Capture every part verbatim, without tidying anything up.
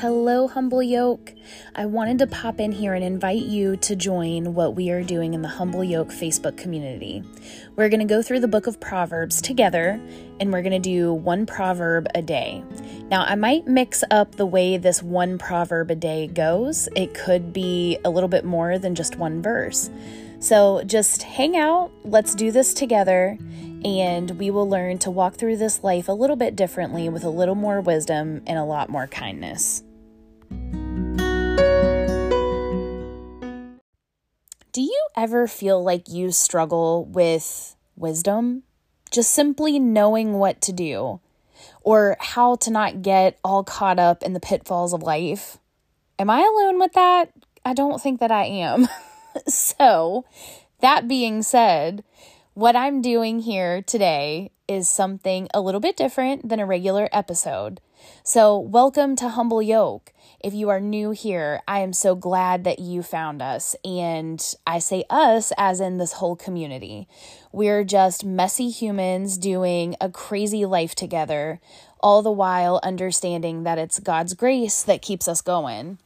Hello, Humble Yoke. I wanted to pop in here and invite you to join what we are doing in the Humble Yoke Facebook community. We're going to go through the book of Proverbs together, and we're going to do one proverb a day. Now, I might mix up the way this one proverb a day goes. It could be a little bit more than just one verse. So just hang out, let's do this together, and we will learn to walk through this life a little bit differently with a little more wisdom and a lot more kindness. Do you ever feel like you struggle with wisdom? Just simply knowing what to do or how to not get all caught up in the pitfalls of life? Am I alone with that? I don't think that I am. So, that being said, what I'm doing here today is something a little bit different than a regular episode. So, welcome to Humble Yoke. If you are new here, I am so glad that you found us. And I say us as in this whole community. We're just messy humans doing a crazy life together, all the while understanding that it's God's grace that keeps us going.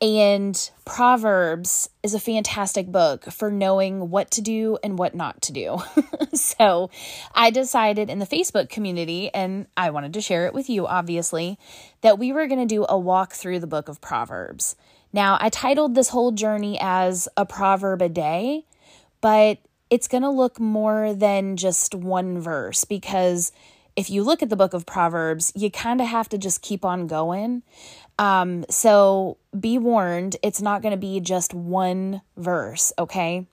And Proverbs is a fantastic book for knowing what to do and what not to do. So I decided in the Facebook community, and I wanted to share it with you, obviously, that we were going to do a walk through the book of Proverbs. Now, I titled this whole journey as a proverb a day, but it's going to look more than just one verse, because if you look at the book of Proverbs, you kind of have to just keep on going. Um, so be warned, it's not going to be just one verse, okay?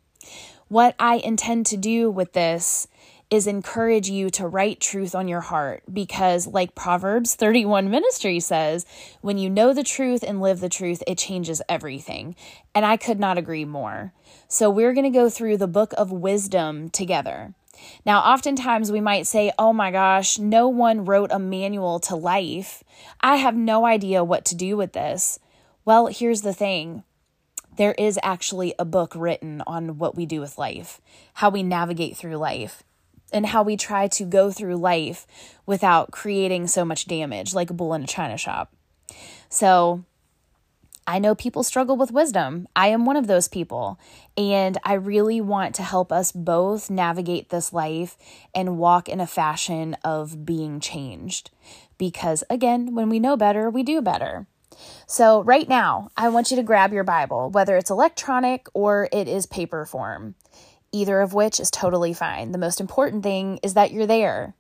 What I intend to do with this is encourage you to write truth on your heart, because like Proverbs thirty-one ministry says, when you know the truth and live the truth, it changes everything. And I could not agree more. So we're going to go through the book of wisdom together. Now, oftentimes we might say, oh my gosh, no one wrote a manual to life. I have no idea what to do with this. Well, here's the thing. There is actually a book written on what we do with life, how we navigate through life, and how we try to go through life without creating so much damage, like a bull in a china shop. So I know people struggle with wisdom. I am one of those people. And I really want to help us both navigate this life and walk in a fashion of being changed. Because again, when we know better, we do better. So right now, I want you to grab your Bible, whether it's electronic or it is paper form. Either of which is totally fine. The most important thing is that you're there.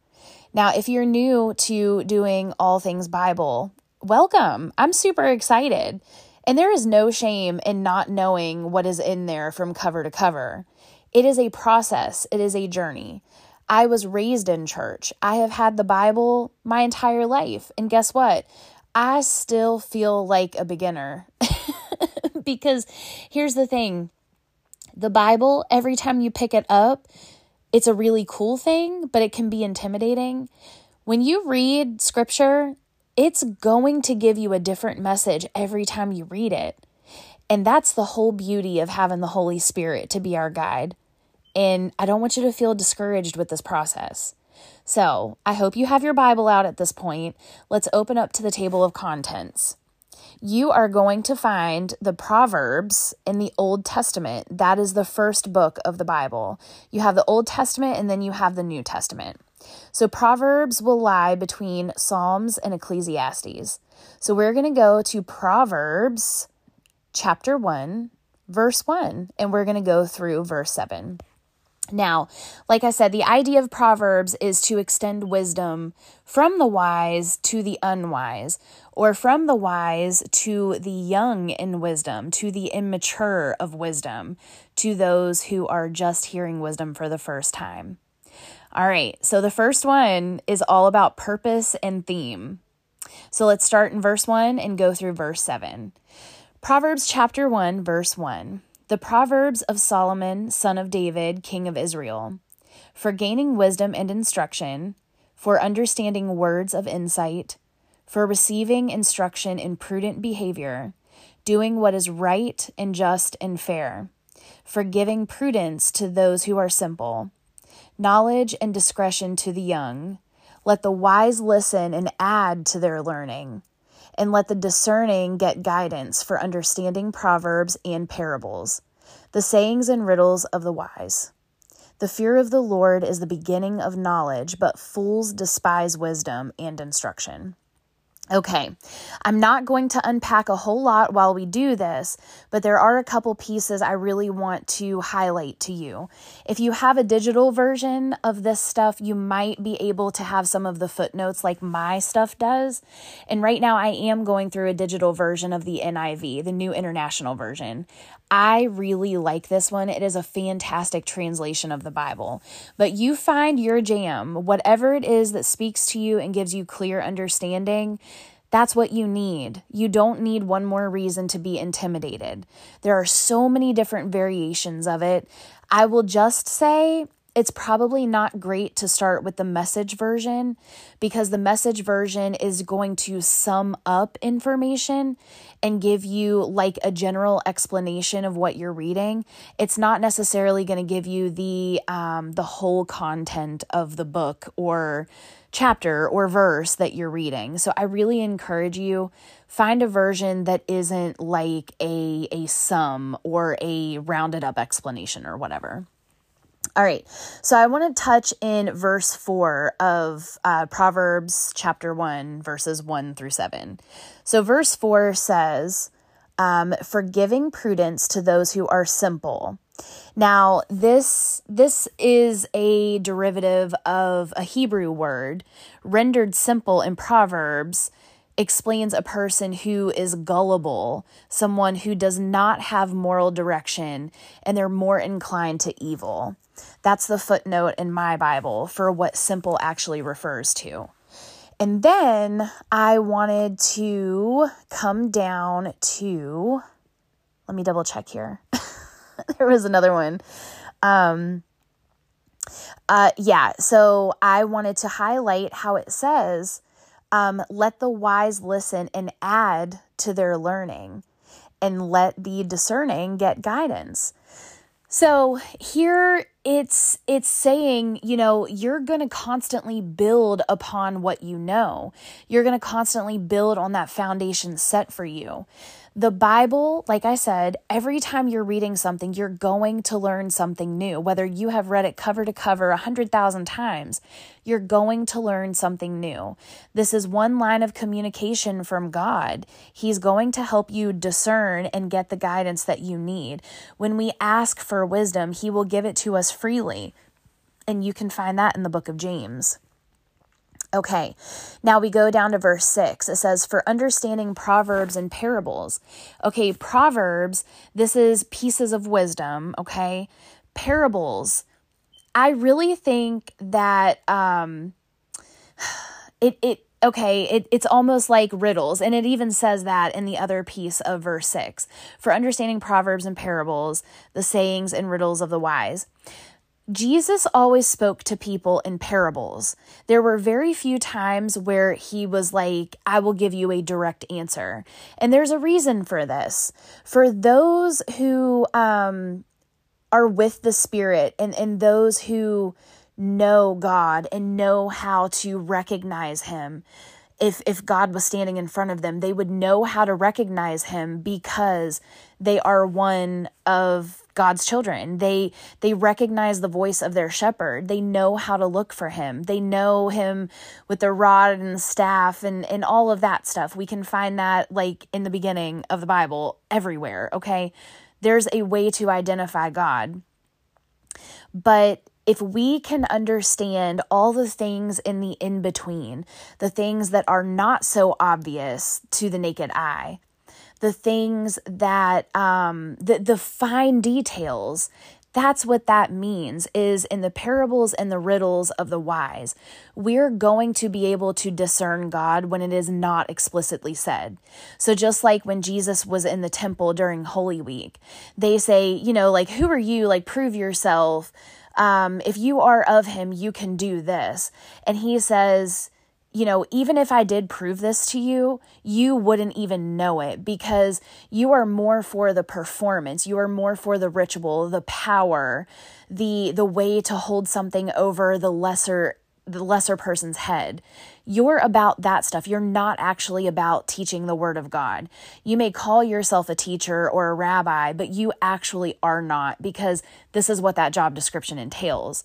Now, if you're new to doing all things Bible, welcome. I'm super excited. And there is no shame in not knowing what is in there from cover to cover. It is a process. It is a journey. I was raised in church. I have had the Bible my entire life. And guess what? I still feel like a beginner. Because here's the thing. The Bible, every time you pick it up, it's a really cool thing, but it can be intimidating. When you read scripture, it's going to give you a different message every time you read it. And that's the whole beauty of having the Holy Spirit to be our guide. And I don't want you to feel discouraged with this process. So I hope you have your Bible out at this point. Let's open up to the table of contents. You are going to find the Proverbs in the Old Testament. That is the first book of the Bible. You have the Old Testament and then you have the New Testament. So Proverbs will lie between Psalms and Ecclesiastes. So we're going to go to Proverbs chapter one, verse one, and we're going to go through verse seven. Now, like I said, the idea of Proverbs is to extend wisdom from the wise to the unwise, or from the wise to the young in wisdom, to the immature of wisdom, to those who are just hearing wisdom for the first time. All right, so the first one is all about purpose and theme. So let's start in verse one and go through verse seven. Proverbs chapter one, verse one. The Proverbs of Solomon, son of David, king of Israel, for gaining wisdom and instruction, for understanding words of insight, for receiving instruction in prudent behavior, doing what is right and just and fair, for giving prudence to those who are simple, knowledge and discretion to the young. Let the wise listen and add to their learning, and let the discerning get guidance for understanding proverbs and parables, the sayings and riddles of the wise. The fear of the Lord is the beginning of knowledge, but fools despise wisdom and instruction. Okay, I'm not going to unpack a whole lot while we do this, but there are a couple pieces I really want to highlight to you. If you have a digital version of this stuff, you might be able to have some of the footnotes like my stuff does. And right now I am going through a digital version of the N I V, the New International Version. I really like this one. It is a fantastic translation of the Bible. But you find your jam, whatever it is that speaks to you and gives you clear understanding. That's what you need. You don't need one more reason to be intimidated. There are so many different variations of it. I will just say it's probably not great to start with the Message version because the Message version is going to sum up information and give you like a general explanation of what you're reading. It's not necessarily going to give you the um, the whole content of the book or chapter or verse that you're reading. So I really encourage you, find a version that isn't like a, a sum or a rounded up explanation or whatever. All right, so I want to touch in verse four of uh, Proverbs chapter one, verses one through seven. So verse four says, um, forgiving prudence to those who are simple. Now, this this is a derivative of a Hebrew word rendered simple in Proverbs, explains a person who is gullible, someone who does not have moral direction, and they're more inclined to evil. That's the footnote in my Bible for what simple actually refers to. And then I wanted to come down to, let me double check here. There was another one. Um, uh, yeah, so I wanted to highlight how it says, um, let the wise listen and add to their learning, and let the discerning get guidance. So here it's it's saying, you know, you're going to constantly build upon what you know. You're going to constantly build on that foundation set for you. The Bible, like I said, every time you're reading something, you're going to learn something new. Whether you have read it cover to cover one hundred thousand times, you're going to learn something new. This is one line of communication from God. He's going to help you discern and get the guidance that you need. When we ask for wisdom, He will give it to us freely. And you can find that in the book of James. Okay, now we go down to verse six. It says, for understanding proverbs and parables. Okay, proverbs, this is pieces of wisdom, okay? Parables, I really think that um, it, it okay, it, it's almost like riddles. And it even says that in the other piece of verse six. For understanding proverbs and parables, the sayings and riddles of the wise. Jesus always spoke to people in parables. There were very few times where he was like, I will give you a direct answer. And there's a reason for this. For those who um, are with the Spirit and, and those who know God and know how to recognize him, if if God was standing in front of them, they would know how to recognize him because they are one of God's children. They they recognize the voice of their shepherd. They know how to look for him. They know him with the rod and the staff and, and all of that stuff. We can find that like in the beginning of the Bible everywhere, okay? There's a way to identify God. But if we can understand all the things in the in-between, the things that are not so obvious to the naked eye, the things that, um, the, the fine details, that's what that means is in the parables and the riddles of the wise, we're going to be able to discern God when it is not explicitly said. So just like when Jesus was in the temple during Holy Week, they say, you know, like, who are you? Like, prove yourself. Um, if you are of him, you can do this. And he says, you know, even if I did prove this to you, you wouldn't even know it because you are more for the performance. You are more for the ritual, the power, the the way to hold something over the lesser the lesser person's head. You're about that stuff. You're not actually about teaching the Word of God. You may call yourself a teacher or a rabbi, but you actually are not, because this is what that job description entails.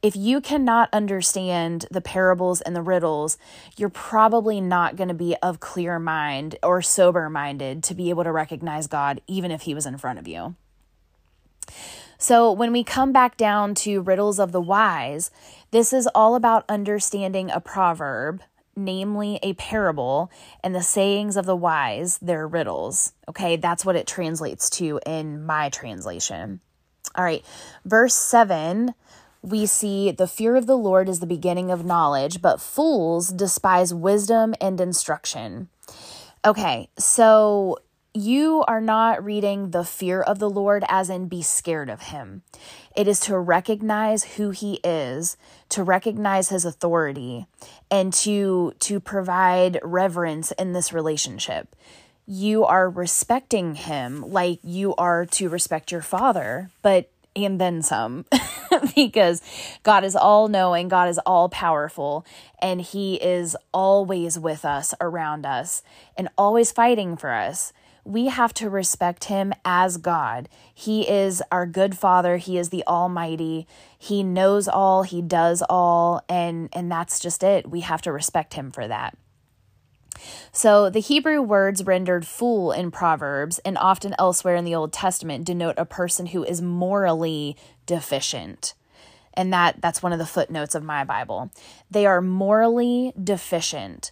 If you cannot understand the parables and the riddles, you're probably not going to be of clear mind or sober-minded to be able to recognize God, even if He was in front of you. So when we come back down to riddles of the wise, this is all about understanding a proverb, namely a parable, and the sayings of the wise, their riddles. Okay, that's what it translates to in my translation. All right, verse seven, we see the fear of the Lord is the beginning of knowledge, but fools despise wisdom and instruction. Okay, so you are not reading the fear of the Lord as in be scared of Him. It is to recognize who He is, to recognize His authority, and to, to provide reverence in this relationship. You are respecting Him like you are to respect your father, but and then some, because God is all-knowing, God is all-powerful, and He is always with us, around us, and always fighting for us. We have to respect Him as God. He is our good Father. He is the Almighty. He knows all. He does all. And, and that's just it. We have to respect Him for that. So the Hebrew words rendered fool in Proverbs and often elsewhere in the Old Testament denote a person who is morally deficient. And that, that's one of the footnotes of my Bible. They are morally deficient.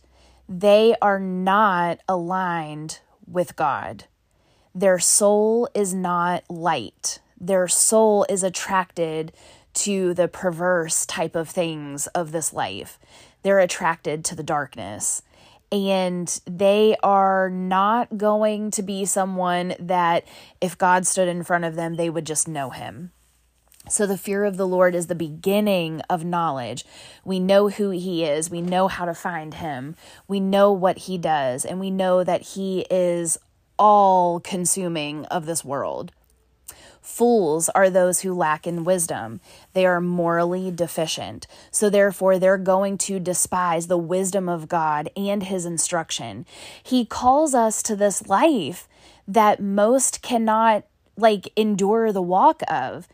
They are not aligned with God. Their soul is not light. Their soul is attracted to the perverse type of things of this life. They're attracted to the darkness. And they are not going to be someone that if God stood in front of them, they would just know Him. So the fear of the Lord is the beginning of knowledge. We know who He is. We know how to find Him. We know what He does. And we know that He is all-consuming of this world. Fools are those who lack in wisdom. They are morally deficient. So therefore, they're going to despise the wisdom of God and His instruction. He calls us to this life that most cannot, like, endure the walk of.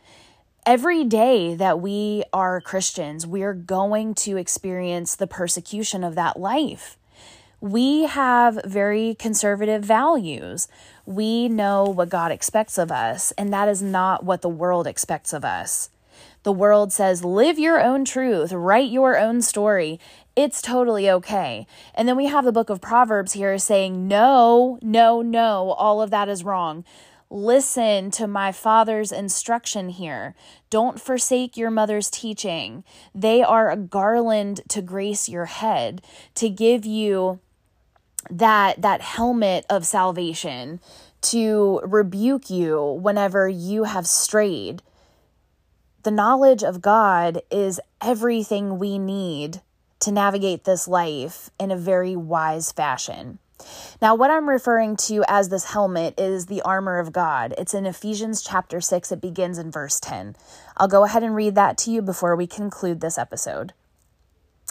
Every day that we are Christians, we are going to experience the persecution of that life. We have very conservative values. We know what God expects of us, and that is not what the world expects of us. The world says, live your own truth, write your own story. It's totally okay. And then we have the book of Proverbs here saying, no, no, no, all of that is wrong. Listen to my father's instruction here. Don't forsake your mother's teaching. They are a garland to grace your head, to give you that, that helmet of salvation, to rebuke you whenever you have strayed. The knowledge of God is everything we need to navigate this life in a very wise fashion. Now, what I'm referring to as this helmet is the armor of God. It's in Ephesians chapter six. It begins in verse ten. I'll go ahead and read that to you before we conclude this episode.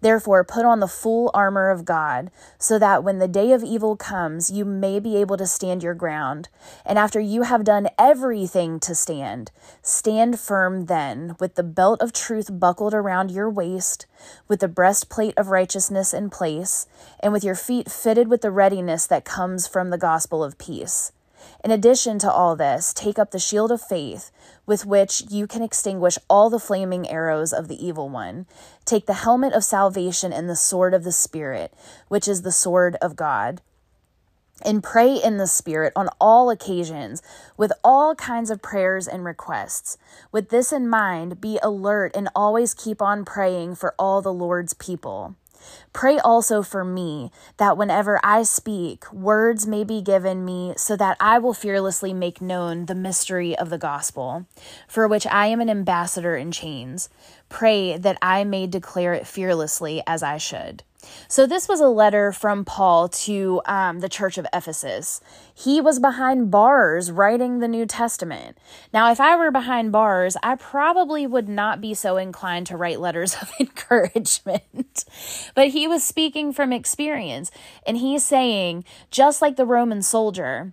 Therefore, put on the full armor of God, so that when the day of evil comes, you may be able to stand your ground. And after you have done everything to stand, stand firm then, with the belt of truth buckled around your waist, with the breastplate of righteousness in place, and with your feet fitted with the readiness that comes from the gospel of peace. In addition to all this, take up the shield of faith, with which you can extinguish all the flaming arrows of the evil one. Take the helmet of salvation and the sword of the Spirit, which is the sword of God. And pray in the Spirit on all occasions, with all kinds of prayers and requests. With this in mind, be alert and always keep on praying for all the Lord's people. Pray also for me, that whenever I speak, words may be given me, so that I will fearlessly make known the mystery of the gospel, for which I am an ambassador in chains. Pray that I may declare it fearlessly as I should." So this was a letter from Paul to um, the church of Ephesus. He was behind bars writing the New Testament. Now, if I were behind bars, I probably would not be so inclined to write letters of encouragement. But he was speaking from experience, and he's saying, just like the Roman soldier,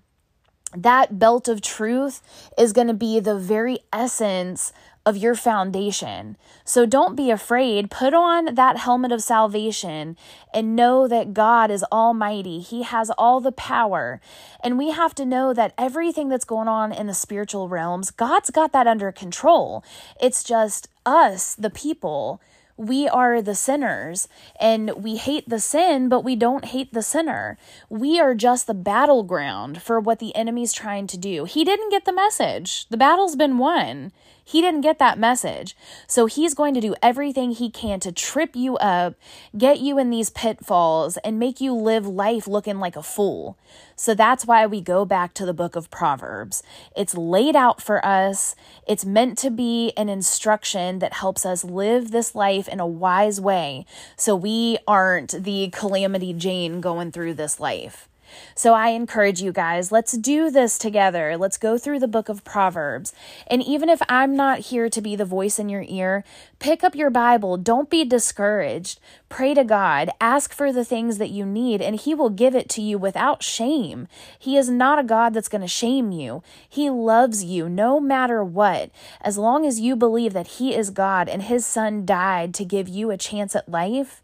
that belt of truth is going to be the very essence of your foundation. So don't be afraid. Put on that helmet of salvation and know that God is almighty. He has all the power. And we have to know that everything that's going on in the spiritual realms, God's got that under control. It's just us, the people. We are the sinners, and we hate the sin, but we don't hate the sinner. We are just the battleground for what the enemy's trying to do. He didn't get the message. The battle's been won. He didn't get that message. So he's going to do everything he can to trip you up, get you in these pitfalls, and make you live life looking like a fool. So that's why we go back to the book of Proverbs. It's laid out for us. It's meant to be an instruction that helps us live this life in a wise way, so we aren't the Calamity Jane going through this life. So I encourage you guys, let's do this together. Let's go through the book of Proverbs. And even if I'm not here to be the voice in your ear, pick up your Bible. Don't be discouraged. Pray to God. Ask for the things that you need, and he will give it to you without shame. He is not a God that's going to shame you. He loves you no matter what. As long as you believe that he is God and his son died to give you a chance at life,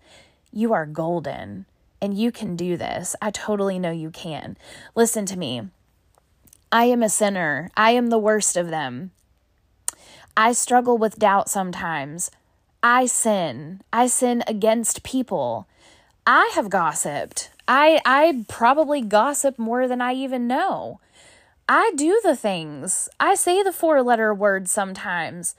you are golden. And you can do this. I totally know you can. Listen to me. I am a sinner. I am the worst of them. I struggle with doubt sometimes. I sin. I sin against people. I have gossiped. I, I probably gossip more than I even know. I do the things. I say the four-letter words sometimes.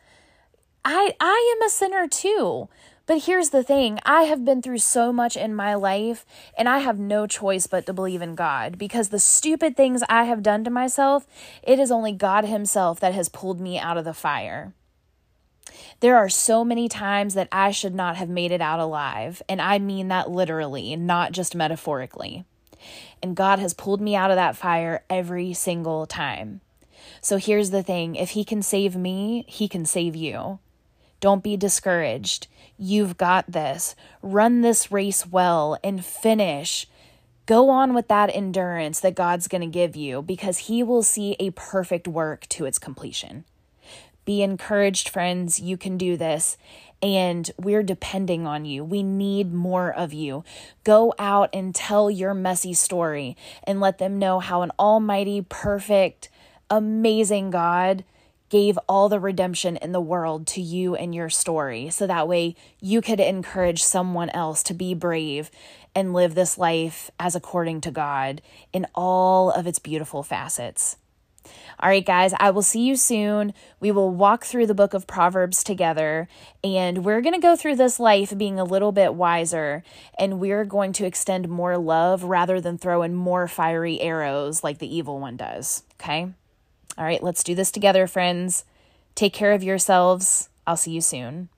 I, I am a sinner too. But here's the thing, I have been through so much in my life, and I have no choice but to believe in God, because the stupid things I have done to myself, it is only God himself that has pulled me out of the fire. There are so many times that I should not have made it out alive, and I mean that literally, not just metaphorically. And God has pulled me out of that fire every single time. So here's the thing, if he can save me, he can save you. Don't be discouraged. You've got this. Run this race well and finish. Go on with that endurance that God's going to give you, because he will see a perfect work to its completion. Be encouraged, friends. You can do this. And we're depending on you. We need more of you. Go out and tell your messy story and let them know how an almighty, perfect, amazing God gave all the redemption in the world to you and your story, so that way you could encourage someone else to be brave and live this life as according to God in all of its beautiful facets. All right, guys, I will see you soon. We will walk through the book of Proverbs together, and we're going to go through this life being a little bit wiser, and we're going to extend more love rather than throw in more fiery arrows like the evil one does, okay? All right, let's do this together, friends. Take care of yourselves. I'll see you soon.